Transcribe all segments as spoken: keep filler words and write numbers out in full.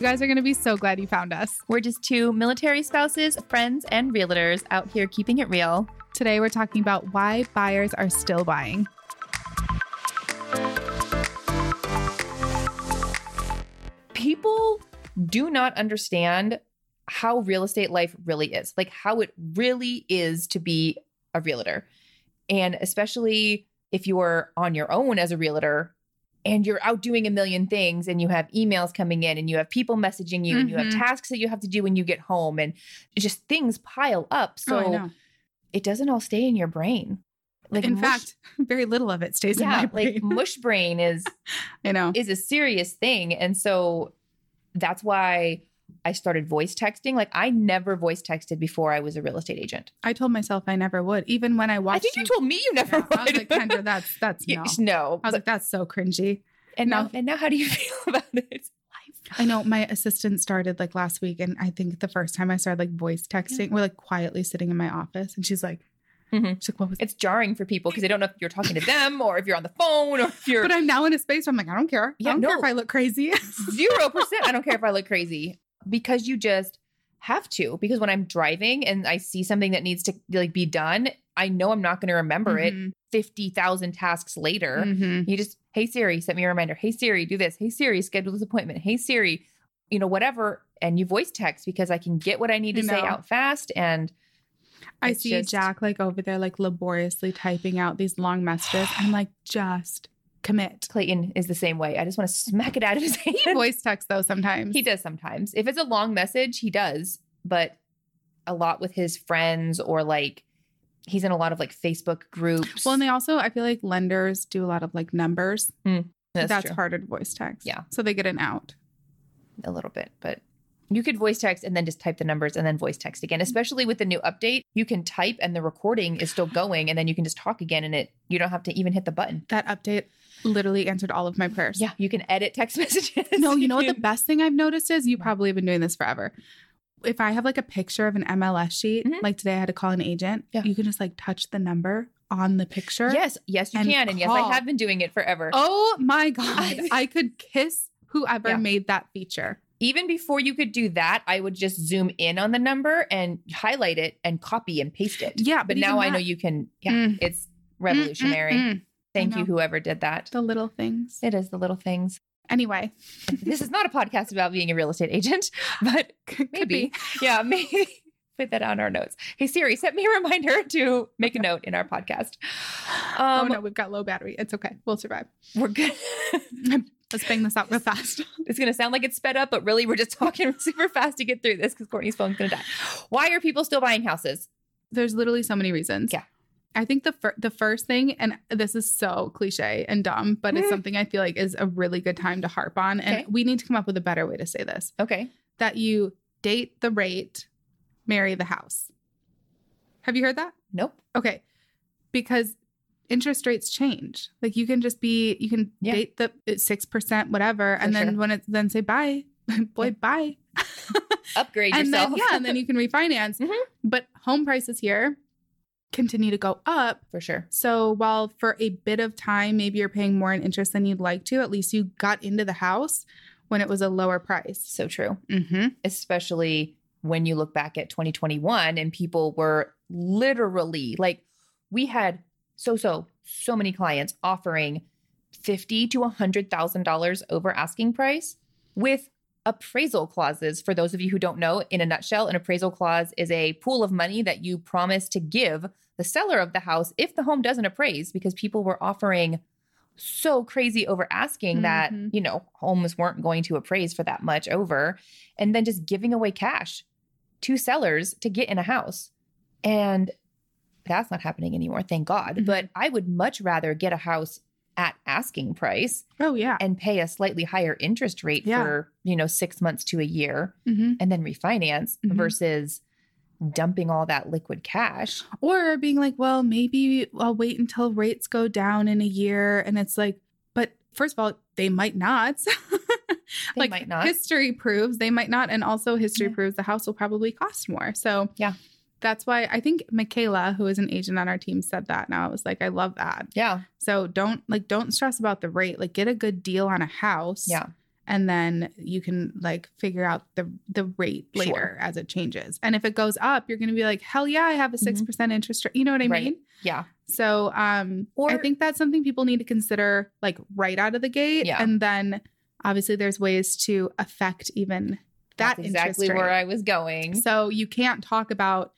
You guys are going to be so glad you found us. We're just two military spouses, friends, and realtors out here keeping it real. Today, we're talking about why buyers are still buying. People do not understand how real estate life really is, like how it really is to be a realtor. And especially if you're on your own as a realtor and you're out doing a million things and you have emails coming in and you have people messaging you mm-hmm. and you have tasks that you have to do when you get home and just things pile up. So oh, I know. It doesn't all stay in your brain. Like in mush, fact, very little of it stays yeah, in my brain. Like mush brain is, you know, is a serious thing. And so that's why I started voice texting. Like I never voice texted before I was a real estate agent. I told myself I never would. Even when I watched, I think you, you told me you never yeah, would. I was like, Kendra, that's that's no. no I was but, like, that's so cringy. And now, now, and now, how do you feel about it? I know my assistant started like last week, and I think the first time I started like voice texting, yeah. we're like quietly sitting in my office, and she's like. Mm-hmm. She's like, what was it's jarring for people because they don't know if you're talking to them or if you're on the phone or if you're. But I'm now in a space where I'm like, I don't care. Yeah, I don't no. care if I look crazy. Zero percent. I don't care if I look crazy because you just have to. Because when I'm driving and I see something that needs to like be done, I know I'm not going to remember mm-hmm. it fifty thousand tasks later. Mm-hmm. You just, hey Siri, send me a reminder. Hey Siri, do this. Hey Siri, schedule this appointment. Hey Siri, you know, whatever. And you voice text because I can get what I need to you say know. out fast and. I it's see just, Jack like over there, like laboriously typing out these long messages. I'm like, just commit. Clayton is the same way. I just want to smack it out of his hand. He voice texts though sometimes. He does sometimes. If it's a long message, he does. But a lot with his friends or like he's in a lot of like Facebook groups. Well, and they also, I feel like lenders do a lot of like numbers. Mm, that's that's true. Harder to voice text. Yeah. So they get an out. A little bit, but. You could voice text and then just type the numbers and then voice text again, especially with the new update. You can type and the recording is still going and then you can just talk again and it you don't have to even hit the button. That update literally answered all of my prayers. Yeah, you can edit text messages. No, you know what the best thing I've noticed is? You probably have been doing this forever. If I have like a picture of an M L S sheet, mm-hmm. like today I had to call an agent, yeah. you can just like touch the number on the picture. Yes, yes you and can. Call. And yes, I have been doing it forever. Oh my God. I could kiss whoever yeah. made that feature. Even before you could do that, I would just zoom in on the number and highlight it and copy and paste it. Yeah. But, but now that, I know you can. Yeah, mm, it's revolutionary. Mm, mm, mm. Thank you, whoever did that. The little things. It is the little things. Anyway, this is not a podcast about being a real estate agent, but could, maybe. Could yeah, maybe put that on our notes. Hey, Siri, send me a reminder to make okay. a note in our podcast. Um, oh, no, we've got low battery. It's okay. We'll survive. We're good. Let's bang this out real fast. It's going to sound like it's sped up, but really we're just talking super fast to get through this because Courtney's phone's going to die. Why are people still buying houses? There's literally so many reasons. Yeah. I think the, fir- the first thing, and this is so cliche and dumb, but it's something I feel like is a really good time to harp on. And okay. we need to come up with a better way to say this. Okay. That you date the rate, marry the house. Have you heard that? Nope. Okay. Because... interest rates change. Like you can just be, you can yeah. date the six percent, whatever. For and then sure. when it's, then say, bye, boy, yeah. bye. Upgrade and yourself. Then, yeah. And then you can refinance, mm-hmm. but home prices here continue to go up. For sure. So while for a bit of time, maybe you're paying more in interest than you'd like to, at least you got into the house when it was a lower price. So true. Mm-hmm. Especially when you look back at twenty twenty-one and people were literally like, we had So, so, so many clients offering fifty thousand to one hundred thousand dollars over asking price with appraisal clauses. For those of you who don't know, in a nutshell, an appraisal clause is a pool of money that you promise to give the seller of the house if the home doesn't appraise, because people were offering so crazy over asking mm-hmm. that, you know, homes weren't going to appraise for that much over, and then just giving away cash to sellers to get in a house. And that's not happening anymore, thank God. Mm-hmm. But I would much rather get a house at asking price. Oh, yeah. And pay a slightly higher interest rate yeah. for, you know, six months to a year mm-hmm. and then refinance mm-hmm. versus dumping all that liquid cash. Or being like, well, maybe I'll wait until rates go down in a year. And it's like, but first of all, they might not. they like, might not. History proves they might not. And also history yeah. proves the house will probably cost more. So, yeah. That's why I think Michaela, who is an agent on our team, said that. Now I was like, I love that. Yeah. So don't like, don't stress about the rate. Like get a good deal on a house. Yeah. And then you can like figure out the the rate later sure. as it changes. And if it goes up, you're going to be like, hell yeah, I have a six percent mm-hmm. interest rate. You know what I right. mean? Yeah. So um, or, I think that's something people need to consider like right out of the gate. Yeah. And then obviously there's ways to affect even that that's exactly interest rate. Where I was going. So you can't talk about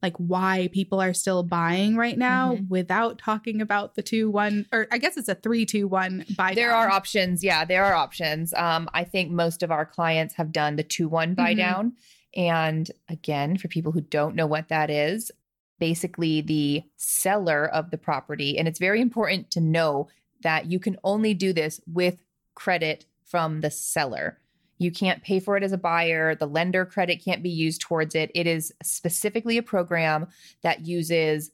like why people are still buying right now mm-hmm. without talking about the two one, or I guess it's a three, two, one buy. There down. Are options. Yeah, there are options. Um, I think most of our clients have done the two, one buy mm-hmm. down. And again, for people who don't know what that is, basically the seller of the property. And it's very important to know that you can only do this with credit from the seller. You can't pay for it as a buyer. The lender credit can't be used towards it. It is specifically a program that uses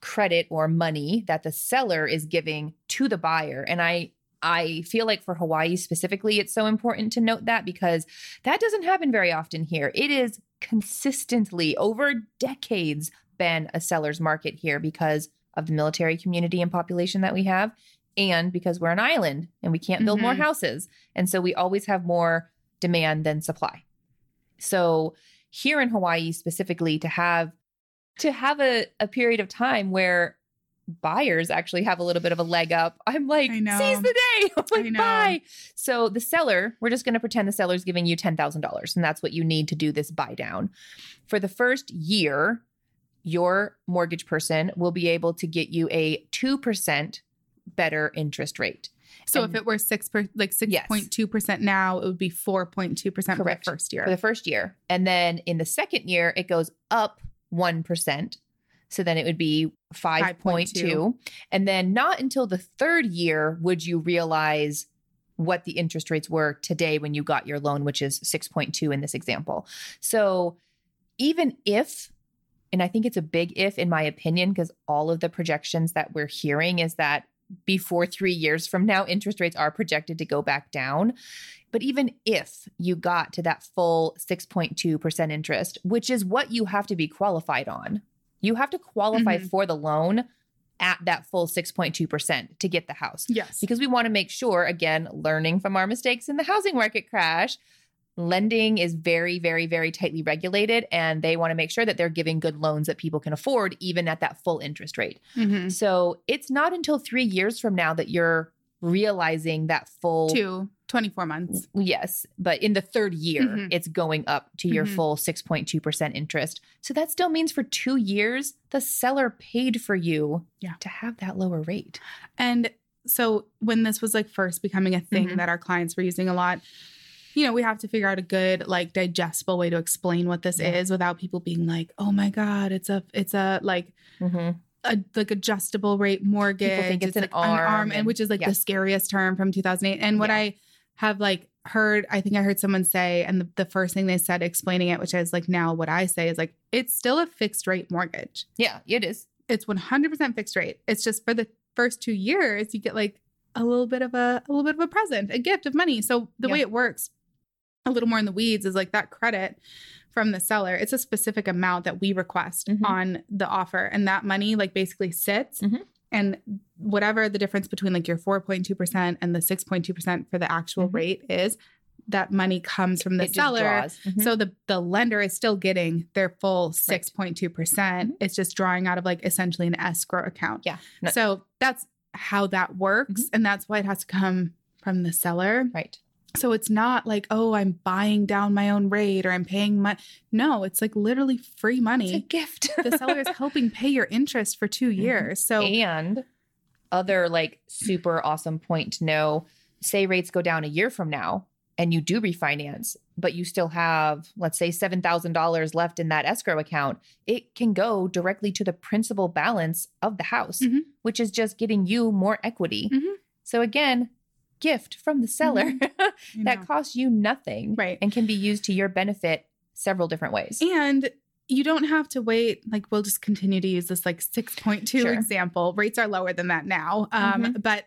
credit or money that the seller is giving to the buyer. And I I feel like for Hawaii specifically, it's so important to note that because that doesn't happen very often here. It is consistently over decades been a seller's market here because of the military community and population that we have, and because we're an island and we can't build mm-hmm. more houses. And so we always have more demand than supply. So here in Hawaii specifically, to have to have a, a period of time where buyers actually have a little bit of a leg up, I'm like, seize the day. I'm like, bye. So the seller, we're just going to pretend the seller's giving you ten thousand dollars, and that's what you need to do this buy down. For the first year, your mortgage person will be able to get you a two percent better interest rate. So and if it were six per, like six point two percent yes. now, it would be four point two percent for the first year. For the first year. And then in the second year, it goes up one percent. So then it would be five point two. And then not until the third year would you realize what the interest rates were today when you got your loan, which is six point two in this example. So even if, and I think it's a big if in my opinion, because all of the projections that we're hearing is that before three years from now, interest rates are projected to go back down. But even if you got to that full six point two percent interest, which is what you have to be qualified on, you have to qualify mm-hmm. for the loan at that full six point two percent to get the house. Yes. Because we want to make sure, again, learning from our mistakes in the housing market crash, lending is very, very, very tightly regulated, and they want to make sure that they're giving good loans that people can afford, even at that full interest rate. Mm-hmm. So it's not until three years from now that you're realizing that full... Two, twenty-four months. Yes. But in the third year, mm-hmm. it's going up to your mm-hmm. full six point two percent interest. So that still means for two years, the seller paid for you yeah. to have that lower rate. And so when this was like first becoming a thing mm-hmm. that our clients were using a lot... You know, we have to figure out a good, like, digestible way to explain what this yeah. is without people being like, "Oh my God, it's a, it's a like, mm-hmm. a like adjustable rate mortgage." People think it's, it's an, like, arm, an arm, and, and which is like yeah. the scariest term from two thousand eight. And what yeah. I have like heard, I think I heard someone say, and the, the first thing they said explaining it, which is like now what I say is like, it's still a fixed rate mortgage. Yeah, it is. It's one hundred percent fixed rate. It's just for the first two years you get like a little bit of a, a little bit of a present, a gift of money. So the yeah. way it works. A little more in the weeds is like that credit from the seller. It's a specific amount that we request mm-hmm. on the offer. And that money like basically sits mm-hmm. and whatever the difference between like your four point two percent and the six point two percent for the actual mm-hmm. rate is, that money comes from the it seller. Mm-hmm. So the, the lender is still getting their full six point two percent. Right. It's just drawing out of like essentially an escrow account. Yeah. No. So that's how that works. Mm-hmm. And that's why it has to come from the seller. Right. So it's not like, oh, I'm buying down my own rate or I'm paying money. No, it's like literally free money. It's a gift. The seller is helping pay your interest for two years. So and other like super awesome point to know, say rates go down a year from now and you do refinance, but you still have, let's say seven thousand dollars left in that escrow account. It can go directly to the principal balance of the house, mm-hmm. which is just getting you more equity. Mm-hmm. So again, gift from the seller mm-hmm. that costs you nothing right. and can be used to your benefit several different ways. And you don't have to wait. Like we'll just continue to use this like six point two sure. example. Rates are lower than that now. Um, mm-hmm. But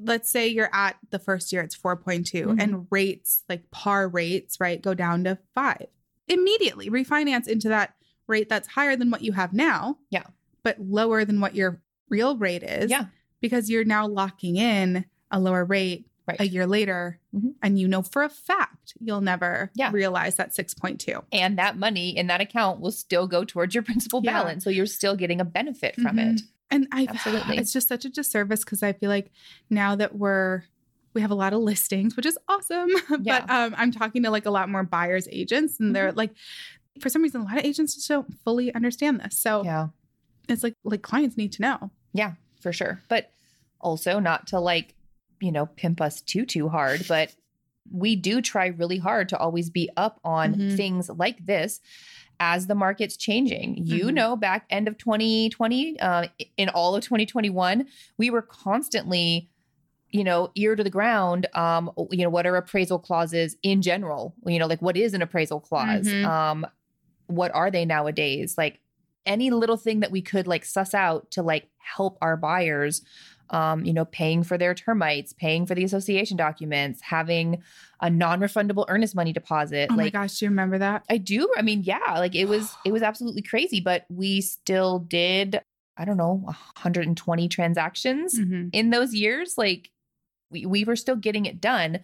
let's say you're at the first year, it's four point two mm-hmm. and rates like par rates, right, go down to five. Immediately refinance into that rate that's higher than what you have now. Yeah. But lower than what your real rate is. Yeah. Because you're now locking in a lower rate right. a year later, mm-hmm. and you know for a fact you'll never yeah. realize that six point two. And that money in that account will still go towards your principal yeah. balance. So you're still getting a benefit from mm-hmm. it. And I absolutely, it's just such a disservice because I feel like now that we're we have a lot of listings, which is awesome. Yeah. But um, I'm talking to like a lot more buyers agents, and they're mm-hmm. like, for some reason, a lot of agents just don't fully understand this. So yeah. it's like, like clients need to know. Yeah, for sure. But also not to like, you know, pimp us too, too hard, but we do try really hard to always be up on mm-hmm. things like this as the market's changing. You mm-hmm. know, back end of twenty twenty, uh, in all of twenty twenty-one, we were constantly, you know, ear to the ground, um, you know, what are appraisal clauses in general? You know, like what is an appraisal clause? Mm-hmm. Um, what are they nowadays? Like any little thing that we could like suss out to like help our buyers, um, you know, paying for their termites, paying for the association documents, having a non-refundable earnest money deposit. Oh like, my gosh, do you remember that? I do. I mean, yeah, like it was, it was absolutely crazy, but we still did, I don't know, one hundred twenty transactions mm-hmm. in those years. Like we, we were still getting it done.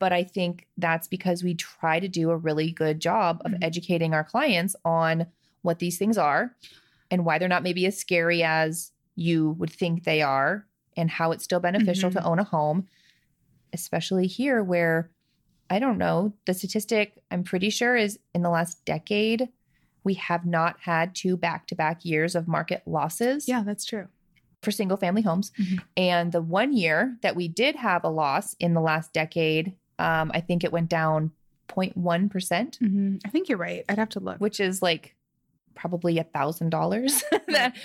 But I think that's because we try to do a really good job of mm-hmm. educating our clients on what these things are and why they're not maybe as scary as you would think they are and how it's still beneficial mm-hmm. to own a home, especially here where, I don't know, the statistic I'm pretty sure is in the last decade, we have not had two back-to-back years of market losses. Yeah, that's true. For single family homes. Mm-hmm. And the one year that we did have a loss in the last decade, Um, I think it went down zero point one percent. Mm-hmm. I think you're right. I'd have to look. Which is like probably a thousand dollars,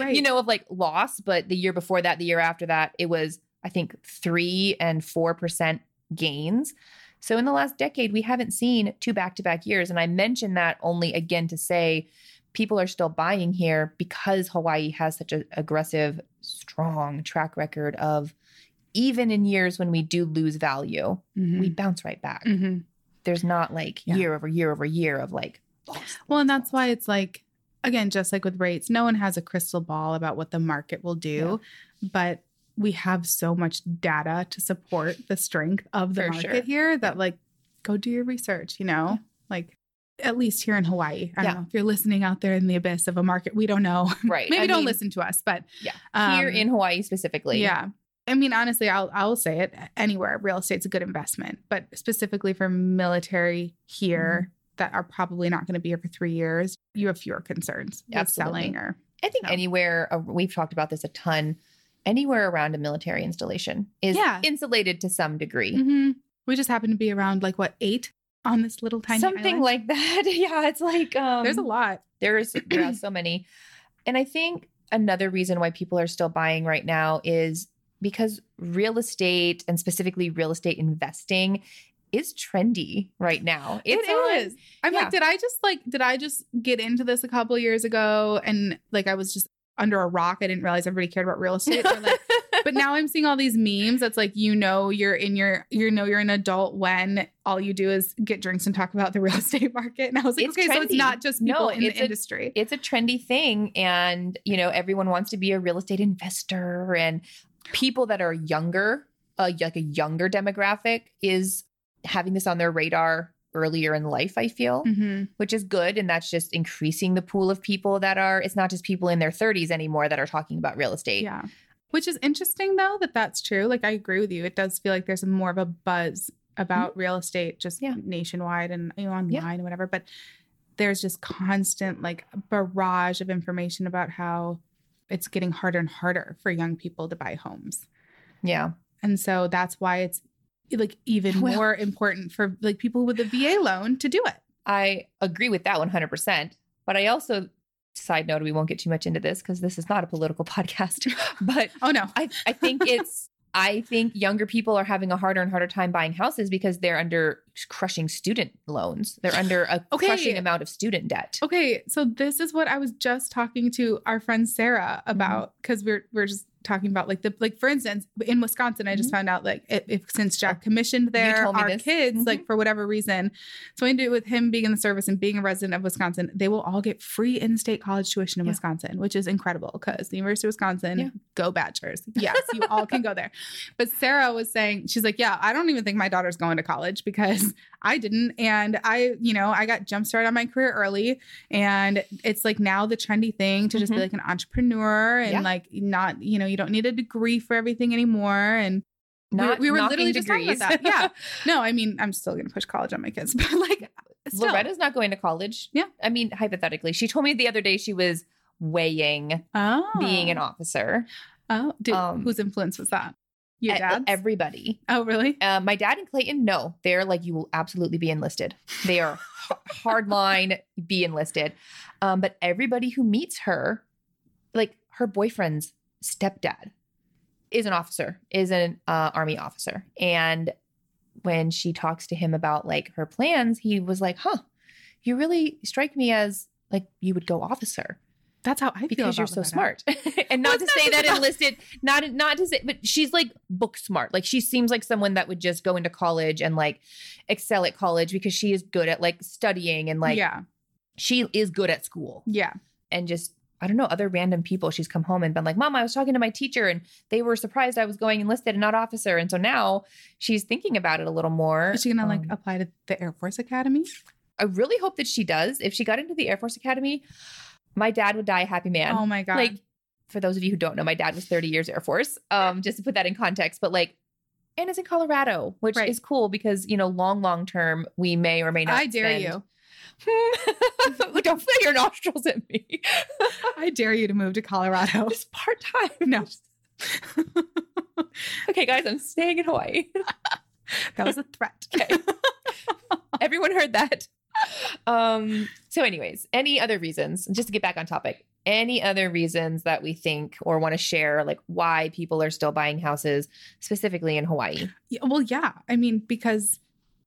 you know, of like loss. But the year before that, the year after that, it was, I think, three and four percent gains. So in the last decade, we haven't seen two back-to-back years. And I mention that only again to say people are still buying here because Hawaii has such an aggressive, strong track record of even in years when we do lose value, mm-hmm. we bounce right back. Mm-hmm. There's not like yeah. year over year over year of like, oh, well, and that's why it's like, again, just like with rates, no one has a crystal ball about what the market will do, yeah. but we have so much data to support the strength of the For market sure. here that like, go do your research, you know, yeah. like at least here in Hawaii. I yeah. don't know if you're listening out there in the abyss of a market, we don't know. Right. Maybe I don't mean, listen to us, but yeah. um, here in Hawaii specifically. Yeah. I mean, honestly, I'll I'll say it anywhere. Real estate's a good investment, but specifically for military here mm-hmm. that are probably not going to be here for three years, you have fewer concerns with selling. Or I think so. Anywhere, uh, we've talked about this a ton, anywhere around a military installation is yeah. insulated to some degree. Mm-hmm. We just happen to be around like, what, eight on this little tiny Something island? Like that. Yeah, it's like... Um, there's a lot. There's there are so many. And I think another reason why people are still buying right now is... because real estate and specifically real estate investing is trendy right now. It's it on, is. I'm yeah. like, did I just like, did I just get into this a couple of years ago? And like, I was just under a rock. I didn't realize everybody cared about real estate. Like, but now I'm seeing all these memes. That's like, you know, you're in your, you know, you're an adult when all you do is get drinks and talk about the real estate market. And I was like, it's okay, trendy. So it's not just people no, in the a, industry. It's a trendy thing. And, you know, everyone wants to be a real estate investor, and people that are younger, uh, like a younger demographic is having this on their radar earlier in life, I feel, mm-hmm. which is good. And that's just increasing the pool of people that are, it's not just people in their thirties anymore that are talking about real estate. Yeah. Which is interesting though, that that's true. Like I agree with you. It does feel like there's more of a buzz about mm-hmm. real estate just yeah. nationwide and you know, online yeah. and whatever, but there's just constant like barrage of information about how it's getting harder and harder for young people to buy homes. Yeah. And so that's why it's like even well, more important for like people with a V A loan to do it. I agree with that one hundred percent. But I also, side note, we won't get too much into this because this is not a political podcast, but oh no, I, I think it's, I think younger people are having a harder and harder time buying houses because they're under crushing student loans. They're under a okay. crushing amount of student debt. Okay. So this is what I was just talking to our friend Sarah about, because mm-hmm. we're we're just talking about like the, like for instance, in Wisconsin, I just mm-hmm. found out like if, if since Jack commissioned there, our this. kids, mm-hmm. like for whatever reason, something to do with him being in the service and being a resident of Wisconsin, they will all get free in-state college tuition in yeah. Wisconsin, which is incredible because the University of Wisconsin, yeah. go Badgers. Yes, you all can go there. But Sarah was saying, she's like, yeah, I don't even think my daughter's going to college because I didn't. And I, you know, I got jumpstarted on my career early. And it's like now the trendy thing to just mm-hmm. be like an entrepreneur and yeah. like not, you know, you don't need a degree for everything anymore. And not, we were, we were literally just degrees. talking about that. Yeah. No, I mean, I'm still going to push college on my kids, but like still. Loretta's not going to college. Yeah. I mean, hypothetically, she told me the other day she was weighing oh. being an officer. Oh, dude, um, whose influence was that? Your dad? Everybody. Oh, really? Uh, my dad and Clayton, no. They're like, you will absolutely be enlisted. They are hardline, be enlisted. Um, but everybody who meets her, like her boyfriend's stepdad is an officer, is an uh, army officer. And when she talks to him about like her plans, he was like, huh, you really strike me as like you would go officer. That's how I feel because you're so smart. And not well, to not say that about- enlisted, not not to say, but she's like book smart. Like she seems like someone that would just go into college and like excel at college because she is good at like studying and like yeah. she is good at school. Yeah. And just, I don't know, other random people. She's come home and been like, Mom, I was talking to my teacher and they were surprised I was going enlisted and not officer. And so now she's thinking about it a little more. Is she going to um, like apply to the Air Force Academy? I really hope that she does. If she got into the Air Force Academy, my dad would die a happy man. Oh my God. Like, for those of you who don't know, my dad was thirty years Air Force, um, just to put that in context. But like, and it's in Colorado, which right. is cool because, you know, long, long term, we may or may not. I dare spend- you. Don't flare your nostrils at me. I dare you to move to Colorado. Just part time. No. Okay, guys, I'm staying in Hawaii. That was a threat. Okay. Everyone heard that. Um, so anyways, any other reasons, just to get back on topic, any other reasons that we think or want to share, like why people are still buying houses specifically in Hawaii? Yeah, well, yeah. I mean, because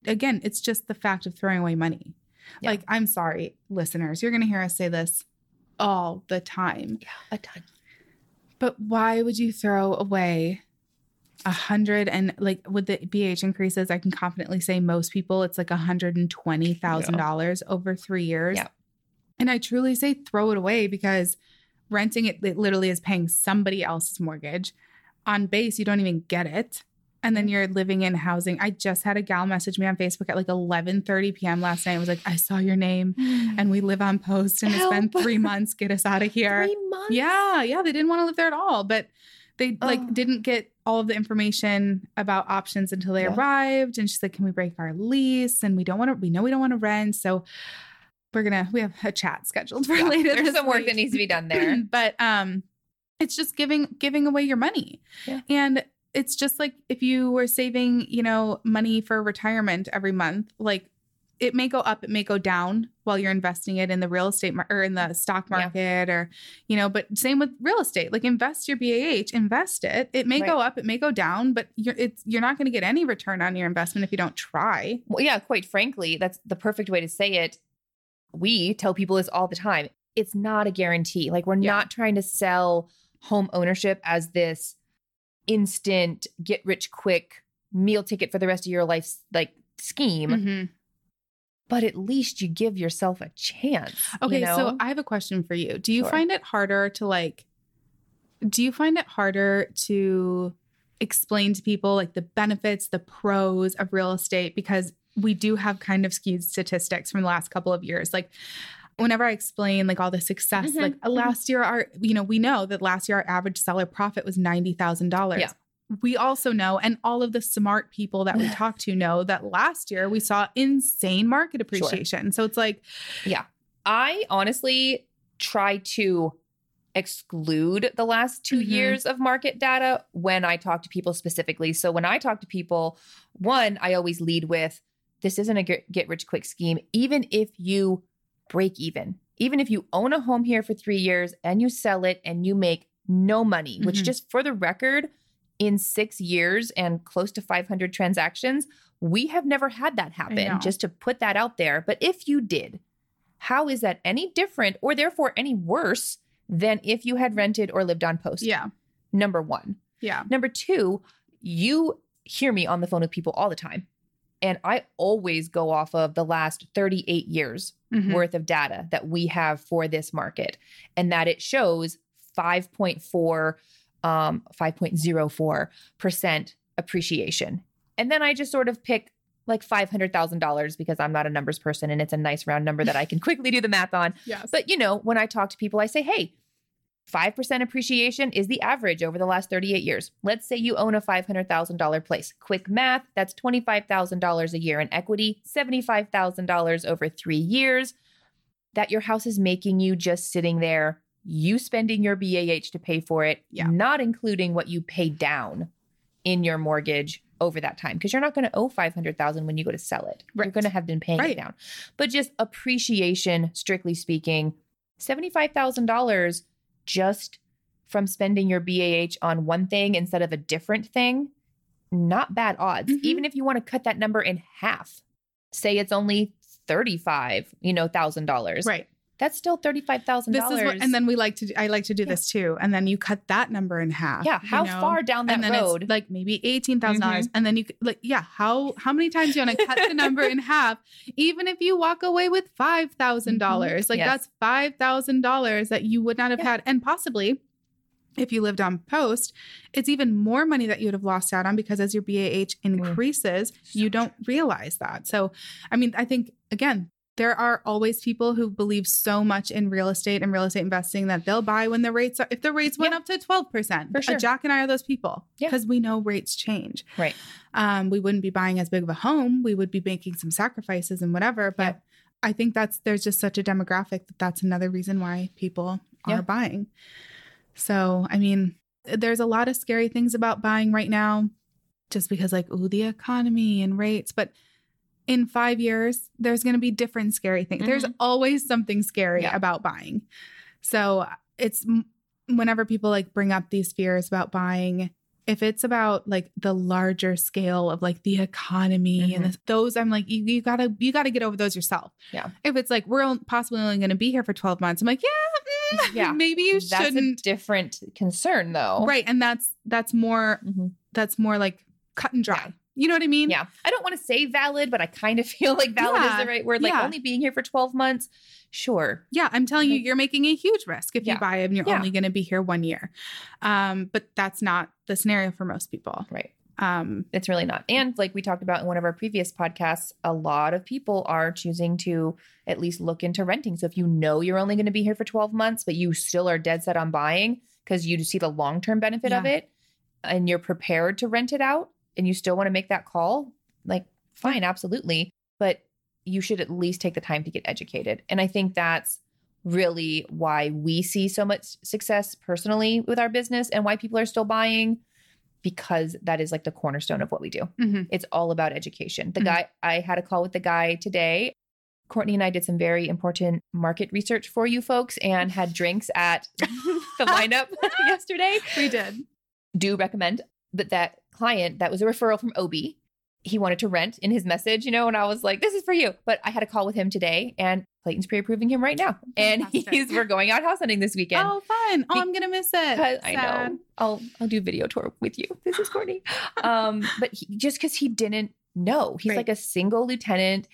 again, it's just the fact of throwing away money. Yeah. Like, I'm sorry, listeners, you're going to hear us say this all the time. Yeah, a ton. But why would you throw away A hundred and like with the B A H increases, I can confidently say most people it's like one hundred twenty thousand dollars yeah. over three years. Yeah. And I truly say throw it away because renting it, it literally is paying somebody else's mortgage. On base, you don't even get it. And then you're living in housing. I just had a gal message me on Facebook at like eleven thirty p.m. last night. It was like, I saw your name and we live on post and Help. It's been three months. Get us out of here. Three months? Yeah. Yeah. They didn't want to live there at all. But They like oh. didn't get all of the information about options until they yeah. arrived. And she said, can we break our lease? And we don't want to, we know we don't want to rent. So we're going to, we have a chat scheduled for yeah, later. There's some week. work that needs to be done there. But um, it's just giving, giving away your money. Yeah. And it's just like, if you were saving, you know, money for retirement every month, like it may go up, it may go down while you're investing it in the real estate mar- or in the stock market yeah. or, you know, but same with real estate, like invest your B A H, invest it. It may right. go up, it may go down, but you're, it's, you're not going to get any return on your investment if you don't try. Well, yeah, quite frankly, that's the perfect way to say it. We tell people this all the time. It's not a guarantee. Like we're yeah. not trying to sell home ownership as this instant get rich quick meal ticket for the rest of your life, like scheme. Mm-hmm. But at least you give yourself a chance. Okay, you know? So I have a question for you. Do you sure. find it harder to like, do you find it harder to explain to people like the benefits, the pros of real estate? Because we do have kind of skewed statistics from the last couple of years. Like whenever I explain like all the success, mm-hmm. like last year, our, you know, we know that last year our average seller profit was ninety thousand dollars. Yeah. We also know, and all of the smart people that we talk to know that last year we saw insane market appreciation. Sure. So it's like, yeah, I honestly try to exclude the last two mm-hmm. years of market data when I talk to people specifically. So when I talk to people, one, I always lead with, this isn't a get rich quick scheme. Even if you break even, even if you own a home here for three years and you sell it and you make no money, mm-hmm. which just for the record, in six years and close to five hundred transactions, we have never had that happen, just to put that out there. But if you did, how is that any different or therefore any worse than if you had rented or lived on post? Yeah. number one. Yeah. Number two, you hear me on the phone with people all the time. And I always go off of the last thirty-eight years mm-hmm. worth of data that we have for this market, and that it shows five point four, um, five point zero four percent appreciation. And then I just sort of pick like five hundred thousand dollars because I'm not a numbers person and it's a nice round number that I can quickly do the math on. Yes. But you know, when I talk to people, I say, hey, five percent appreciation is the average over the last thirty-eight years. Let's say you own a five hundred thousand dollars place. Quick math, that's twenty-five thousand dollars a year in equity, seventy-five thousand dollars over three years that your house is making you just sitting there, you spending your B A H to pay for it, yeah. not including what you pay down in your mortgage over that time, because you're not going to owe five hundred thousand dollars when you go to sell it. Right. You're going to have been paying right. it down. But just appreciation, strictly speaking, seventy-five thousand dollars just from spending your B A H on one thing instead of a different thing, not bad odds. Mm-hmm. Even if you want to cut that number in half, say it's only thirty-five, you know, thousand dollars. Right. That's still thirty-five thousand dollars. This is what, and then we like to do, I like to do yeah. this too. And then you cut that number in half. Yeah. How you know? far down that and then road? It's like maybe eighteen thousand dollars. Mm-hmm. And then you like, yeah. How, how many times do you want to cut the number in half? Even if you walk away with five thousand dollars, mm-hmm. like yes. that's five thousand dollars that you would not have yeah. had. And possibly if you lived on post, it's even more money that you would have lost out on, because as your B A H increases, mm. so you don't realize that. So, I mean, I think again, there are always people who believe so much in real estate and real estate investing that they'll buy when the rates are, if the rates went yeah. up to twelve percent. For sure. Jack and I are those people because yeah. we know rates change. Right. Um, we wouldn't be buying as big of a home. We would be making some sacrifices and whatever. But yeah. I think that's, there's just such a demographic that that's another reason why people yeah. are buying. So, I mean, there's a lot of scary things about buying right now just because like, ooh, the economy and rates, but in five years, there's going to be different scary things. Mm-hmm. There's always something scary yeah. about buying. So it's whenever people like bring up these fears about buying, if it's about like the larger scale of like the economy mm-hmm. and this, those, I'm like, you, you gotta, you gotta get over those yourself. Yeah. If it's like, we're possibly only going to be here for twelve months. I'm like, yeah, mm, yeah. maybe you that's shouldn't. A different concern though. Right. And that's, that's more, mm-hmm. that's more like cut and dry. Yeah. You know what I mean? Yeah. I don't want to say valid, but I kind of feel like valid yeah. is the right word. Like yeah. only being here for twelve months. Sure. Yeah. I'm telling you, you're making a huge risk if yeah. you buy it and you're yeah. only going to be here one year. Um, but that's not the scenario for most people. Right. Um, it's really not. And like we talked about in one of our previous podcasts, a lot of people are choosing to at least look into renting. So if you know you're only going to be here for twelve months, but you still are dead set on buying because you see the long-term benefit yeah. of it and you're prepared to rent it out, and you still want to make that call, like, fine, absolutely. But you should at least take the time to get educated. And I think that's really why we see so much success personally with our business and why people are still buying, because that is like the cornerstone of what we do. Mm-hmm. It's all about education. The mm-hmm. guy, I had a call with the guy today. Courtney and I did some very important market research for you folks and had drinks at the lineup yesterday. We did. Do recommend that that client that was a referral from Obi. He wanted to rent in his message, you know, and I was like, this is for you. But I had a call with him today and Clayton's pre-approving him right now. And he's, we're going out house hunting this weekend. Oh, fun. Oh, Be- I'm going to miss it. I know. I'll, I'll do video tour with you. This is Courtney. um, but he, just because he didn't know, he's right. like a single lieutenant.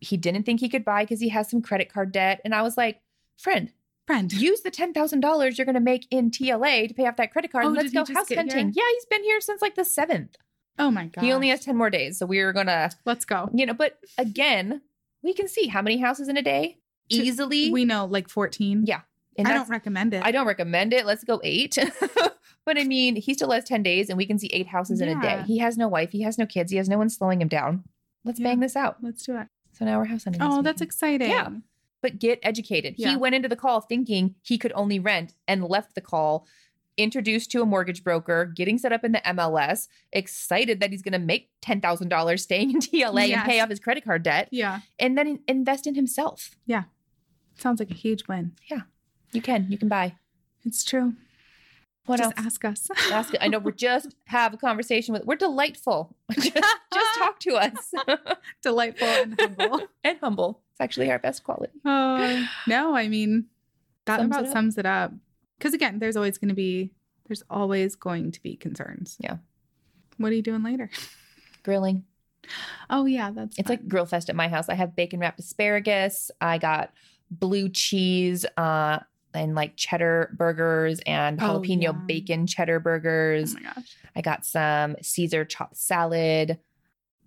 He didn't think he could buy because he has some credit card debt. And I was like, friend, Friend. use the ten thousand dollars you're going to make in T L A to pay off that credit card. Oh, and let's go house hunting. Here? Yeah, he's been here since like the seventh. Oh my God. He only has ten more days. So we are going to. Let's go. You know, but again, we can see how many houses in a day to, easily. We know like fourteen. Yeah. And I don't recommend it. I don't recommend it. Let's go eight. But I mean, he still has ten days and we can see eight houses yeah. in a day. He has no wife. He has no kids. He has no one slowing him down. Let's yeah. bang this out. Let's do it. So now we're house hunting. Oh, that's exciting. Yeah. But get educated. Yeah. He went into the call thinking he could only rent and left the call introduced to a mortgage broker, getting set up in the M L S, excited that he's going to make ten thousand dollars staying in T L A yes. and pay off his credit card debt. Yeah. And then invest in himself. Yeah. Sounds like a huge win. Yeah. You can. You can buy. It's true. What just else? Ask us. Ask, I know. We're just have a conversation with. We're delightful. Just, just talk to us. Delightful and humble. And humble. It's actually our best quality. Uh, no, I mean, that sums about it sums it up. Because again, there's always going to be There's always going to be concerns. Yeah. What are you doing later? Grilling. Oh, yeah. That's It's fun. Like grill fest at my house. I have bacon wrapped asparagus. I got blue cheese uh, and like cheddar burgers and jalapeno oh, yeah. bacon cheddar burgers. Oh, my gosh. I got some Caesar chopped salad.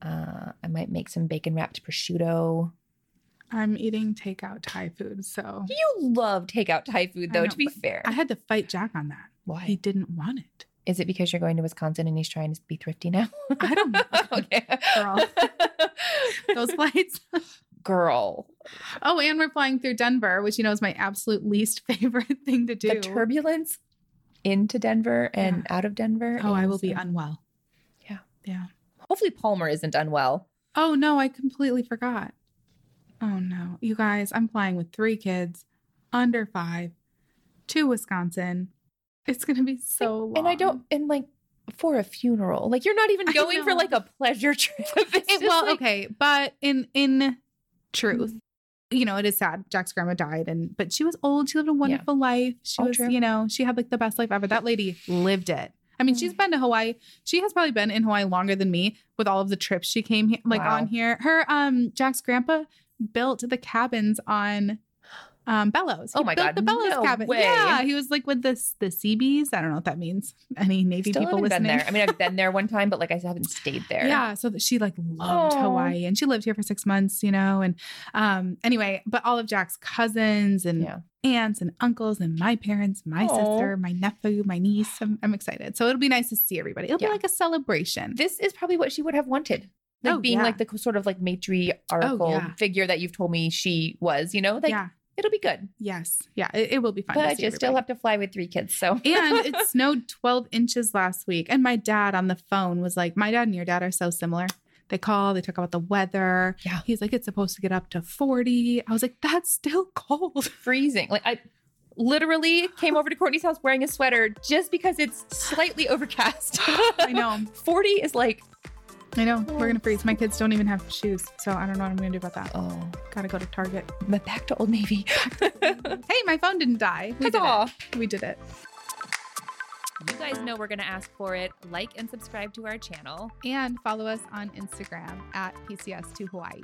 Uh, I might make some bacon wrapped prosciutto. I'm eating takeout Thai food, so. You love takeout Thai food, though, know, to be fair. I had to fight Jack on that. Why? He didn't want it. Is it because you're going to Wisconsin and he's trying to be thrifty now? I don't know. Okay. Girl. Those flights. Girl. Oh, and we're flying through Denver, which, you know, is my absolute least favorite thing to do. The turbulence into Denver and yeah. out of Denver. Oh, I will so. be unwell. Yeah. Yeah. Hopefully Palmer isn't unwell. Oh, no. I completely forgot. Oh, no. You guys, I'm flying with three kids under five to Wisconsin. It's going to be so long. And I don't, and like for a funeral, like you're not even going for like a pleasure trip. It, well, like, okay. But in, in truth, you know, it is sad. Jack's grandma died and, but she was old. She lived a wonderful yeah. life. She All was, true. you know, she had like the best life ever. That lady lived it. I mean, she's been to Hawaii. She has probably been in Hawaii longer than me with all of the trips she came here, like wow. on here. Her, um, Jack's grandpa built the cabins on um Bellows. He oh my built god the Bellows no cabin. Way. Yeah, he was like with this the Seabees. I don't know what that means. Any Navy Still people listening? Been there. I mean, I've been there one time, but like I haven't stayed there. Yeah, so she like loved Aww. Hawaii and she lived here for six months, you know. And um anyway, but all of Jack's cousins and yeah. aunts and uncles and my parents, my Aww. sister, my nephew, my niece. I'm, I'm excited. So it'll be nice to see everybody. It'll yeah. be like a celebration. This is probably what she would have wanted. Like oh, being yeah. like the sort of like matriarchal oh, yeah. figure that you've told me she was, you know? Like yeah. it'll be good. Yes. Yeah. It, it will be fun. But I just everybody. still have to fly with three kids. So, and it snowed twelve inches last week. And my dad on the phone was like, my dad and your dad are so similar. They call, they talk about the weather. Yeah. He's like, it's supposed to get up to forty. I was like, that's still cold. Freezing. Like I literally came over to Courtney's house wearing a sweater just because it's slightly overcast. I know. forty is like, I know. We're going to freeze. My kids don't even have shoes. So I don't know what I'm going to do about that. Oh. Got to go to Target. But back to Old Navy. Hey, my phone didn't die. We Huzzah. did it. We did it. You guys know we're going to ask for it. Like and subscribe to our channel. And follow us on Instagram at P C S two Hawaii.